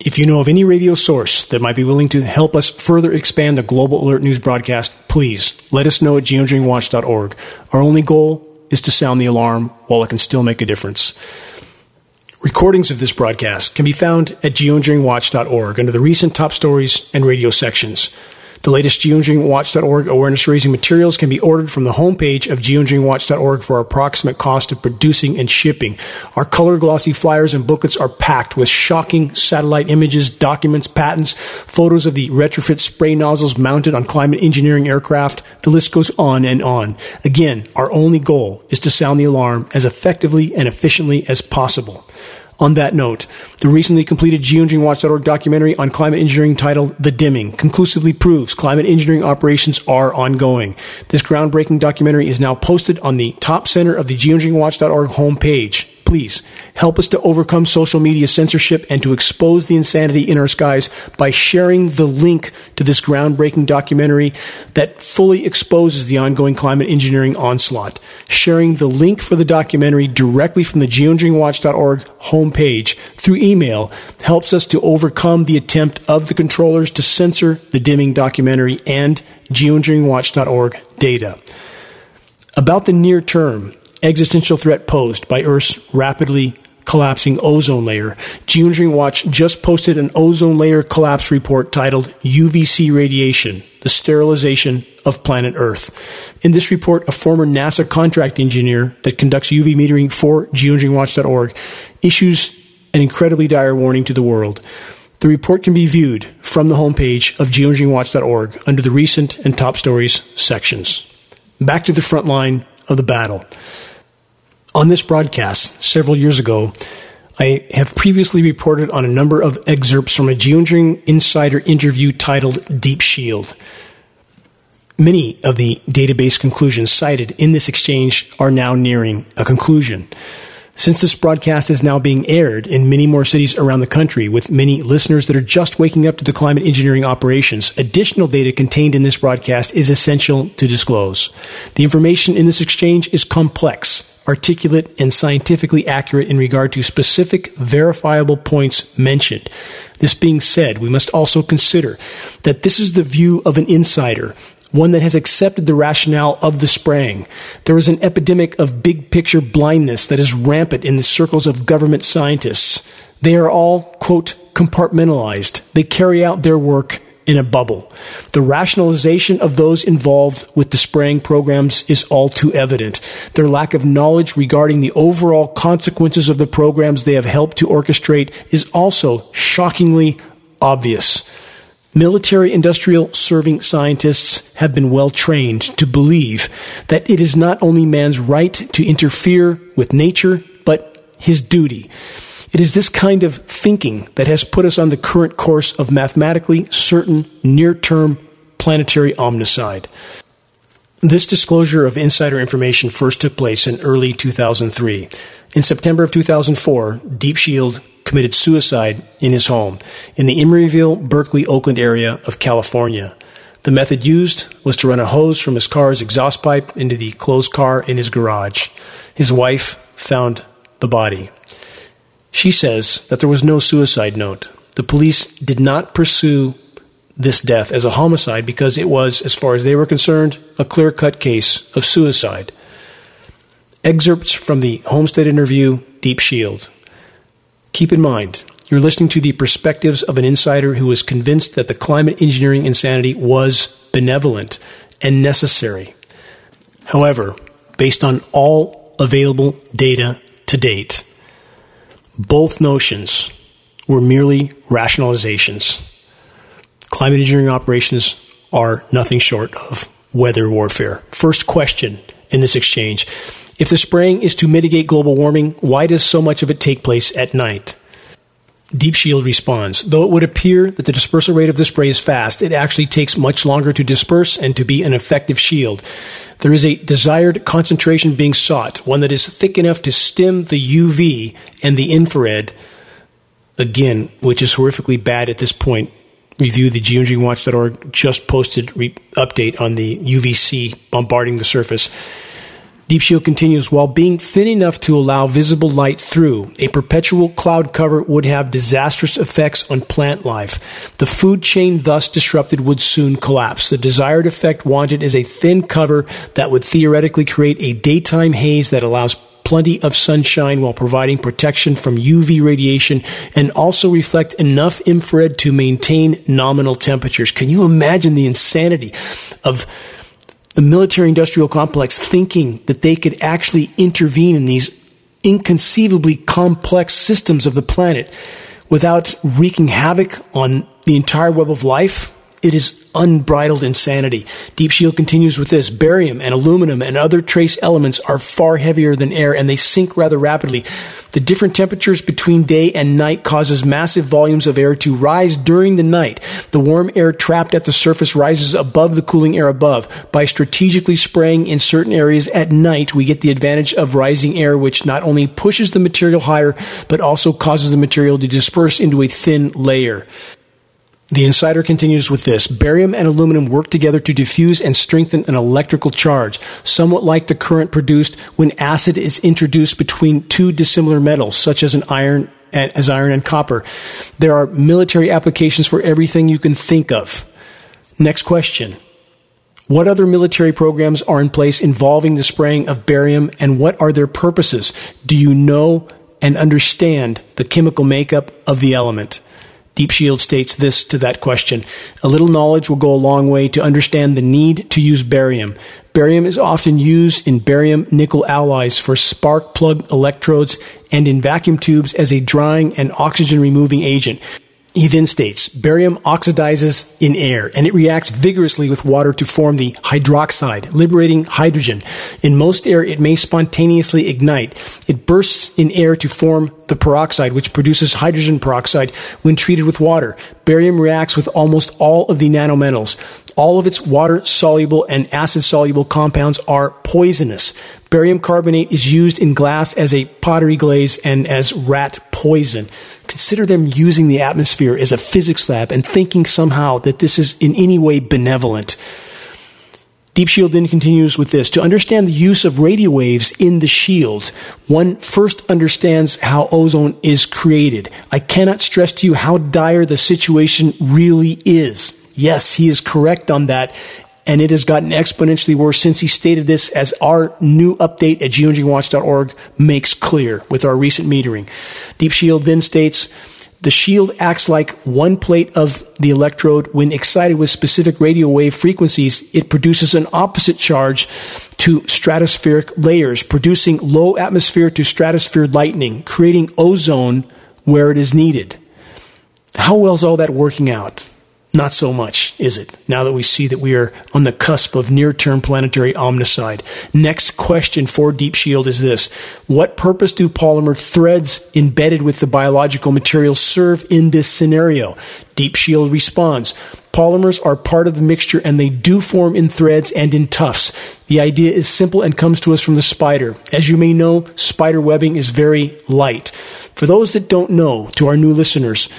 If you know of any radio source that might be willing to help us further expand the Global Alert News broadcast, please let us know at geoengineering watch dot org. Our only goal is to sound the alarm while it can still make a difference. Recordings of this broadcast can be found at geoengineering watch dot org under the recent top stories and radio sections. The latest geoengineering watch dot org awareness-raising materials can be ordered from the homepage of geoengineering watch dot org for our approximate cost of producing and shipping. Our color glossy flyers and booklets are packed with shocking satellite images, documents, patents, photos of the retrofit spray nozzles mounted on climate engineering aircraft. The list goes on and on. Again, our only goal is to sound the alarm as effectively and efficiently as possible. On that note, the recently completed geoengineering watch dot org documentary on climate engineering titled The Dimming conclusively proves climate engineering operations are ongoing. This groundbreaking documentary is now posted on the top center of the geoengineering watch dot org homepage. Please help us to overcome social media censorship and to expose the insanity in our skies by sharing the link to this groundbreaking documentary that fully exposes the ongoing climate engineering onslaught. Sharing the link for the documentary directly from the geoengineering watch dot org homepage through email helps us to overcome the attempt of the controllers to censor the Dimming documentary and geoengineering watch dot org data. About the near-term existential threat posed by Earth's rapidly collapsing ozone layer, Geoengineering Watch just posted an ozone layer collapse report titled U V C Radiation, the Sterilization of Planet Earth. In this report, a former NASA contract engineer that conducts U V metering for geoengineering watch dot org issues an incredibly dire warning to the world. The report can be viewed from the homepage of geoengineering watch dot org under the Recent and Top Stories sections. Back to the front line of the battle. On this broadcast several years ago, I have previously reported on a number of excerpts from a Geoengineering Insider interview titled Deep Shield. Many of the database conclusions cited in this exchange are now nearing a conclusion. Since this broadcast is now being aired in many more cities around the country with many listeners that are just waking up to the climate engineering operations, additional data contained in this broadcast is essential to disclose. The information in this exchange is complex, articulate, and scientifically accurate in regard to specific verifiable points mentioned. This being said, we must also consider that this is the view of an insider, one that has accepted the rationale of the spraying. There is an epidemic of big-picture blindness that is rampant in the circles of government scientists. They are all, quote, compartmentalized. They carry out their work in a bubble. The rationalization of those involved with the spraying programs is all too evident. Their lack of knowledge regarding the overall consequences of the programs they have helped to orchestrate is also shockingly obvious. Military-industrial serving scientists have been well-trained to believe that it is not only man's right to interfere with nature, but his duty. It is this kind of thinking that has put us on the current course of mathematically certain near-term planetary omnicide. This disclosure of insider information first took place in early two thousand three. In September of two thousand four, Deep Shield committed suicide in his home in the Emeryville, Berkeley, Oakland area of California. The method used was to run a hose from his car's exhaust pipe into the closed car in his garage. His wife found the body. She says that there was no suicide note. The police did not pursue this death as a homicide because it was, as far as they were concerned, a clear-cut case of suicide. Excerpts from the Homestead interview, Deep Shield. Keep in mind, you're listening to the perspectives of an insider who was convinced that the climate engineering insanity was benevolent and necessary. However, based on all available data to date, both notions were merely rationalizations. Climate engineering operations are nothing short of weather warfare. First question in this exchange: if the spraying is to mitigate global warming, why does so much of it take place at night? Deep Shield responds, though it would appear that the dispersal rate of the spray is fast, it actually takes much longer to disperse and to be an effective shield. There is a desired concentration being sought, one that is thick enough to stem the U V and the infrared, again, which is horrifically bad at this point. Review the geoengineering watch dot org just posted re- update on the U V C bombarding the surface. Deep Shield continues, while being thin enough to allow visible light through, a perpetual cloud cover would have disastrous effects on plant life. The food chain thus disrupted would soon collapse. The desired effect wanted is a thin cover that would theoretically create a daytime haze that allows plenty of sunshine while providing protection from U V radiation and also reflect enough infrared to maintain nominal temperatures. Can you imagine the insanity of the military-industrial complex thinking that they could actually intervene in these inconceivably complex systems of the planet without wreaking havoc on the entire web of life? It is unbridled insanity. Deep Shield continues with this. Barium and aluminum and other trace elements are far heavier than air, and they sink rather rapidly. The different temperatures between day and night causes massive volumes of air to rise during the night. The warm air trapped at the surface rises above the cooling air above. By strategically spraying in certain areas at night, we get the advantage of rising air, which not only pushes the material higher, but also causes the material to disperse into a thin layer. The insider continues with this. Barium and aluminum work together to diffuse and strengthen an electrical charge, somewhat like the current produced when acid is introduced between two dissimilar metals, such as an iron and, as iron and copper. There are military applications for everything you can think of. Next question. What other military programs are in place involving the spraying of barium, and what are their purposes? Do you know and understand the chemical makeup of the element? Deep Shield states this to that question. A little knowledge will go a long way to understand the need to use barium. Barium is often used in barium-nickel alloys for spark plug electrodes and in vacuum tubes as a drying and oxygen-removing agent. He then states, barium oxidizes in air, and it reacts vigorously with water to form the hydroxide, liberating hydrogen. In most air, it may spontaneously ignite. It bursts in air to form the peroxide, which produces hydrogen peroxide when treated with water. Barium reacts with almost all of the nanometals. All of its water-soluble and acid-soluble compounds are poisonous. Barium carbonate is used in glass as a pottery glaze and as rat poison. Consider them using the atmosphere as a physics lab and thinking somehow that this is in any way benevolent. Deep Shield then continues with this. To understand the use of radio waves in the shield, one first understands how ozone is created. I cannot stress to you how dire the situation really is. Yes, he is correct on that. And it has gotten exponentially worse since he stated this, as our new update at geoengineering watch dot org makes clear with our recent metering. Deep Shield then states, the shield acts like one plate of the electrode. When excited with specific radio wave frequencies, it produces an opposite charge to stratospheric layers, producing low atmosphere to stratosphere lightning, creating ozone where it is needed. How well is all that working out? Not so much, is it, now that we see that we are on the cusp of near-term planetary omnicide? Next question for Deep Shield is this. What purpose do polymer threads embedded with the biological material serve in this scenario? Deep Shield responds, polymers are part of the mixture, and they do form in threads and in tufts. The idea is simple and comes to us from the spider. As you may know, spider webbing is very light. For those that don't know, to our new listeners,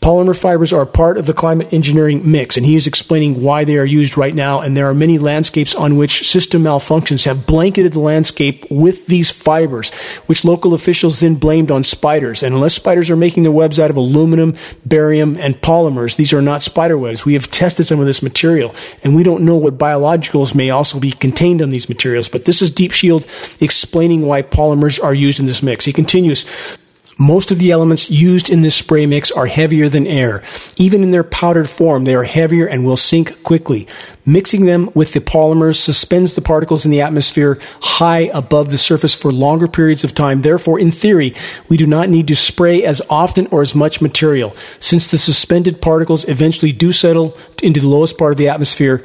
polymer fibers are part of the climate engineering mix, and he is explaining why they are used right now, and there are many landscapes on which system malfunctions have blanketed the landscape with these fibers, which local officials then blamed on spiders. And unless spiders are making their webs out of aluminum, barium, and polymers, these are not spider webs. We have tested some of this material, and we don't know what biologicals may also be contained on these materials, but this is Deep Shield explaining why polymers are used in this mix. He continues, most of the elements used in this spray mix are heavier than air. Even in their powdered form, they are heavier and will sink quickly. Mixing them with the polymers suspends the particles in the atmosphere high above the surface for longer periods of time. Therefore, in theory, we do not need to spray as often or as much material, since the suspended particles eventually do settle into the lowest part of the atmosphere.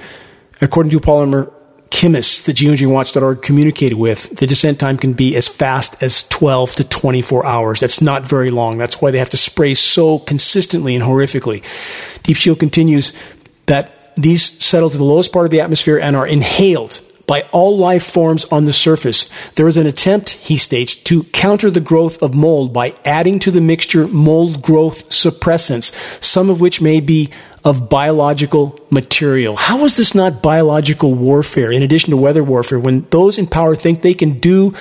According to polymer chemists that geoengineering watch dot org communicated with, the descent time can be as fast as twelve to twenty-four hours. That's not very long. That's why they have to spray so consistently and horrifically. Deep Shield continues that these settle to the lowest part of the atmosphere and are inhaled by all life forms on the surface. There is an attempt, he states, to counter the growth of mold by adding to the mixture mold growth suppressants, some of which may be of biological material. How is this not biological warfare in addition to weather warfare, when those in power think they can do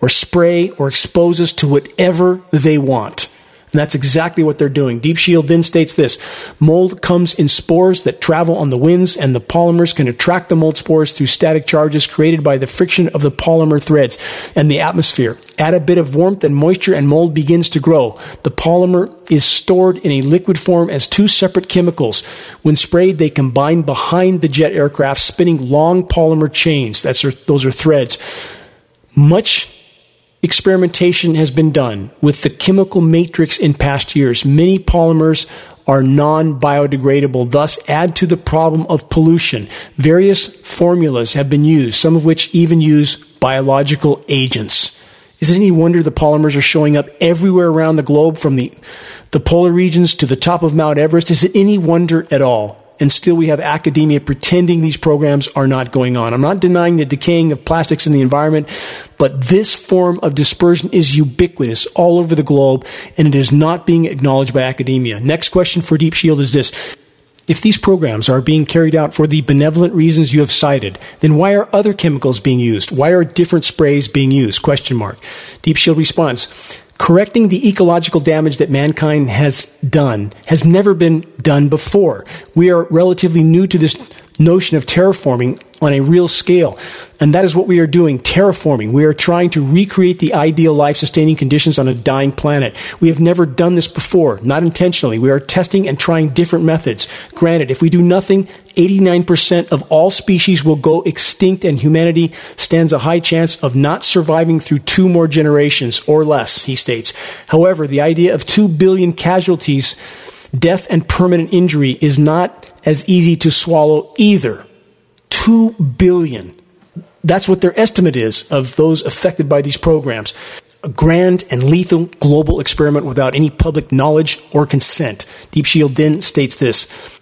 or spray or expose us to whatever they want? And that's exactly what they're doing. Deep Shield then states this. Mold comes in spores that travel on the winds, and the polymers can attract the mold spores through static charges created by the friction of the polymer threads and the atmosphere. Add a bit of warmth and moisture, and mold begins to grow. The polymer is stored in a liquid form as two separate chemicals. When sprayed, they combine behind the jet aircraft, spinning long polymer chains. That's those are threads. Much experimentation has been done with the chemical matrix in past years. Many polymers are non-biodegradable, thus add to the problem of pollution. Various formulas have been used, some of which even use biological agents. Is it any wonder the polymers are showing up everywhere around the globe, from the, the polar regions to the top of Mount Everest? Is it any wonder at all? And still we have academia pretending these programs are not going on. I'm not denying the decaying of plastics in the environment, but this form of dispersion is ubiquitous all over the globe, and it is not being acknowledged by academia. Next question for Deep Shield is this. If these programs are being carried out for the benevolent reasons you have cited, then why are other chemicals being used? Why are different sprays being used? Question mark. Deep Shield response. Correcting the ecological damage that mankind has done has never been done before. We are relatively new to this notion of terraforming on a real scale. And that is what we are doing, terraforming. We are trying to recreate the ideal life-sustaining conditions on a dying planet. We have never done this before, not intentionally. We are testing and trying different methods. Granted, if we do nothing, eighty-nine percent of all species will go extinct, and humanity stands a high chance of not surviving through two more generations or less, he states. However, the idea of two billion casualties, death, and permanent injury is not as easy to swallow either. two billion. That's what their estimate is of those affected by these programs. A grand and lethal global experiment without any public knowledge or consent. Deep Shield then states this.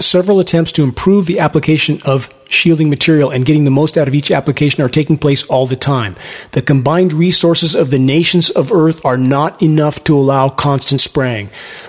Several attempts to improve the application of shielding material and getting the most out of each application are taking place all the time. The combined resources of the nations of Earth are not enough to allow constant spraying.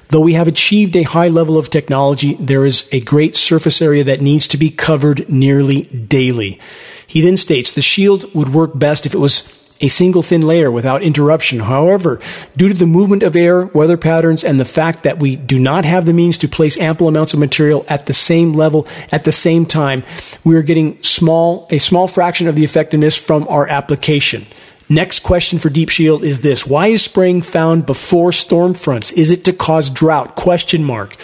Though we have achieved a high level of technology, there is a great surface area that needs to be covered nearly daily. He then states the shield would work best if it was a single thin layer without interruption. However, due to the movement of air, weather patterns, and the fact that we do not have the means to place ample amounts of material at the same level at the same time, we are getting small, a small fraction of the effectiveness from our application. Next question for Deep Shield is this. Why is spraying found before storm fronts? Is it to cause drought? Question mark.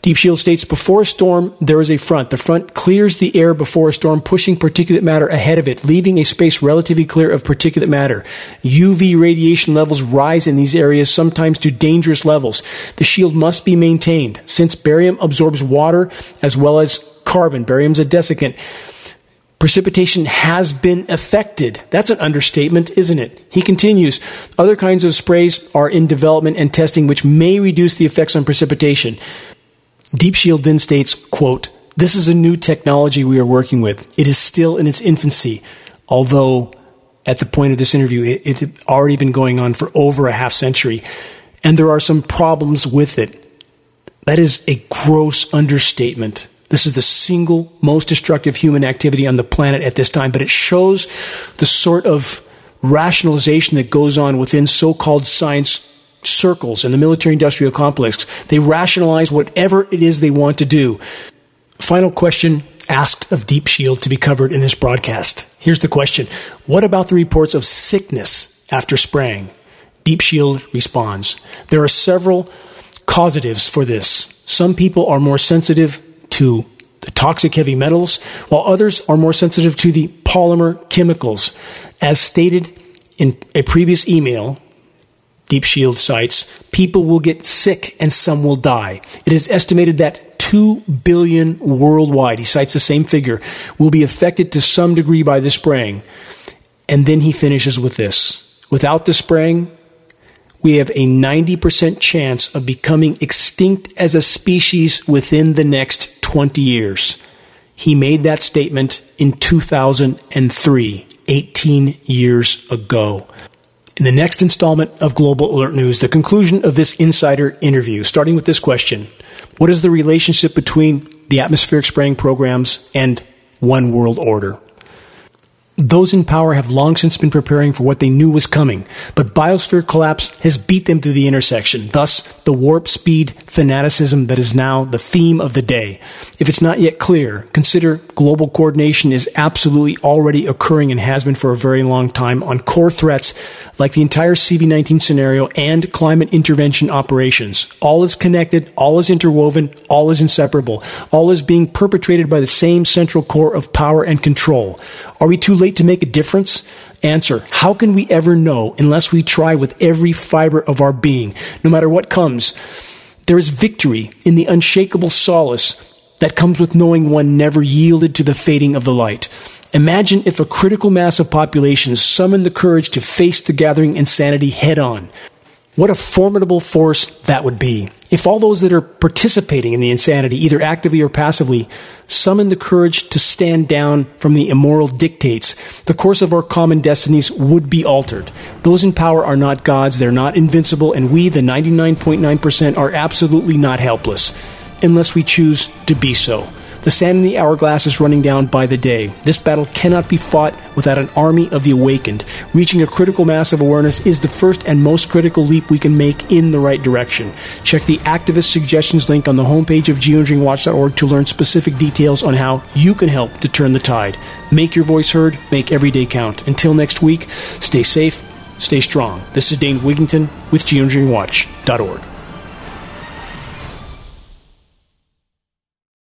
Deep Shield states, before a storm, there is a front. The front clears the air before a storm, pushing particulate matter ahead of it, leaving a space relatively clear of particulate matter. U V radiation levels rise in these areas, sometimes to dangerous levels. The shield must be maintained. Since barium absorbs water as well as carbon, barium's a desiccant, precipitation has been affected. That's an understatement, isn't it? He continues, other kinds of sprays are in development and testing, which may reduce the effects on precipitation. Deep Shield then states, quote, this is a new technology we are working with. It is still in its infancy, although at the point of this interview, it, it had already been going on for over a half century, and there are some problems with it. That is a gross understatement. This is the single most destructive human activity on the planet at this time, but it shows the sort of rationalization that goes on within so-called science circles in the military-industrial complex. They rationalize whatever it is they want to do. Final question asked of Deep Shield to be covered in this broadcast. Here's the question. What about the reports of sickness after spraying? Deep Shield responds. There are several causatives for this. Some people are more sensitive to the toxic heavy metals, while others are more sensitive to the polymer chemicals. As stated in a previous email, Deep Shield cites, people will get sick and some will die. It is estimated that two billion worldwide, he cites the same figure, will be affected to some degree by the spraying. And then he finishes with this. Without the spraying, we have a ninety percent chance of becoming extinct as a species within the next twenty years. He made that statement in two thousand three, eighteen years ago. In the next installment of Global Alert News, the conclusion of this insider interview, starting with this question. What is the relationship between the atmospheric spraying programs and one world order? Those in power have long since been preparing for what they knew was coming, but biosphere collapse has beat them to the intersection, thus the warp speed fanaticism that is now the theme of the day. If it's not yet clear, consider global coordination is absolutely already occurring and has been for a very long time on core threats like the entire C V nineteen scenario and climate intervention operations. All is connected, all is interwoven, all is inseparable, all is being perpetrated by the same central core of power and control. Are we too late to make a difference? Answer, how can we ever know unless we try with every fiber of our being? No matter what comes, there is victory in the unshakable solace that comes with knowing one never yielded to the fading of the light. Imagine if a critical mass of population summoned the courage to face the gathering insanity head-on. What a formidable force that would be. If all those that are participating in the insanity, either actively or passively, summon the courage to stand down from the immoral dictates, the course of our common destinies would be altered. Those in power are not gods, they're not invincible, and we, the ninety-nine point nine percent, are absolutely not helpless, unless we choose to be so. The sand in the hourglass is running down by the day. This battle cannot be fought without an army of the awakened. Reaching a critical mass of awareness is the first and most critical leap we can make in the right direction. Check the activist suggestions link on the homepage of geoengineering watch dot org to learn specific details on how you can help to turn the tide. Make your voice heard. Make every day count. Until next week, stay safe, stay strong. This is Dane Wigington with geoengineering watch dot org.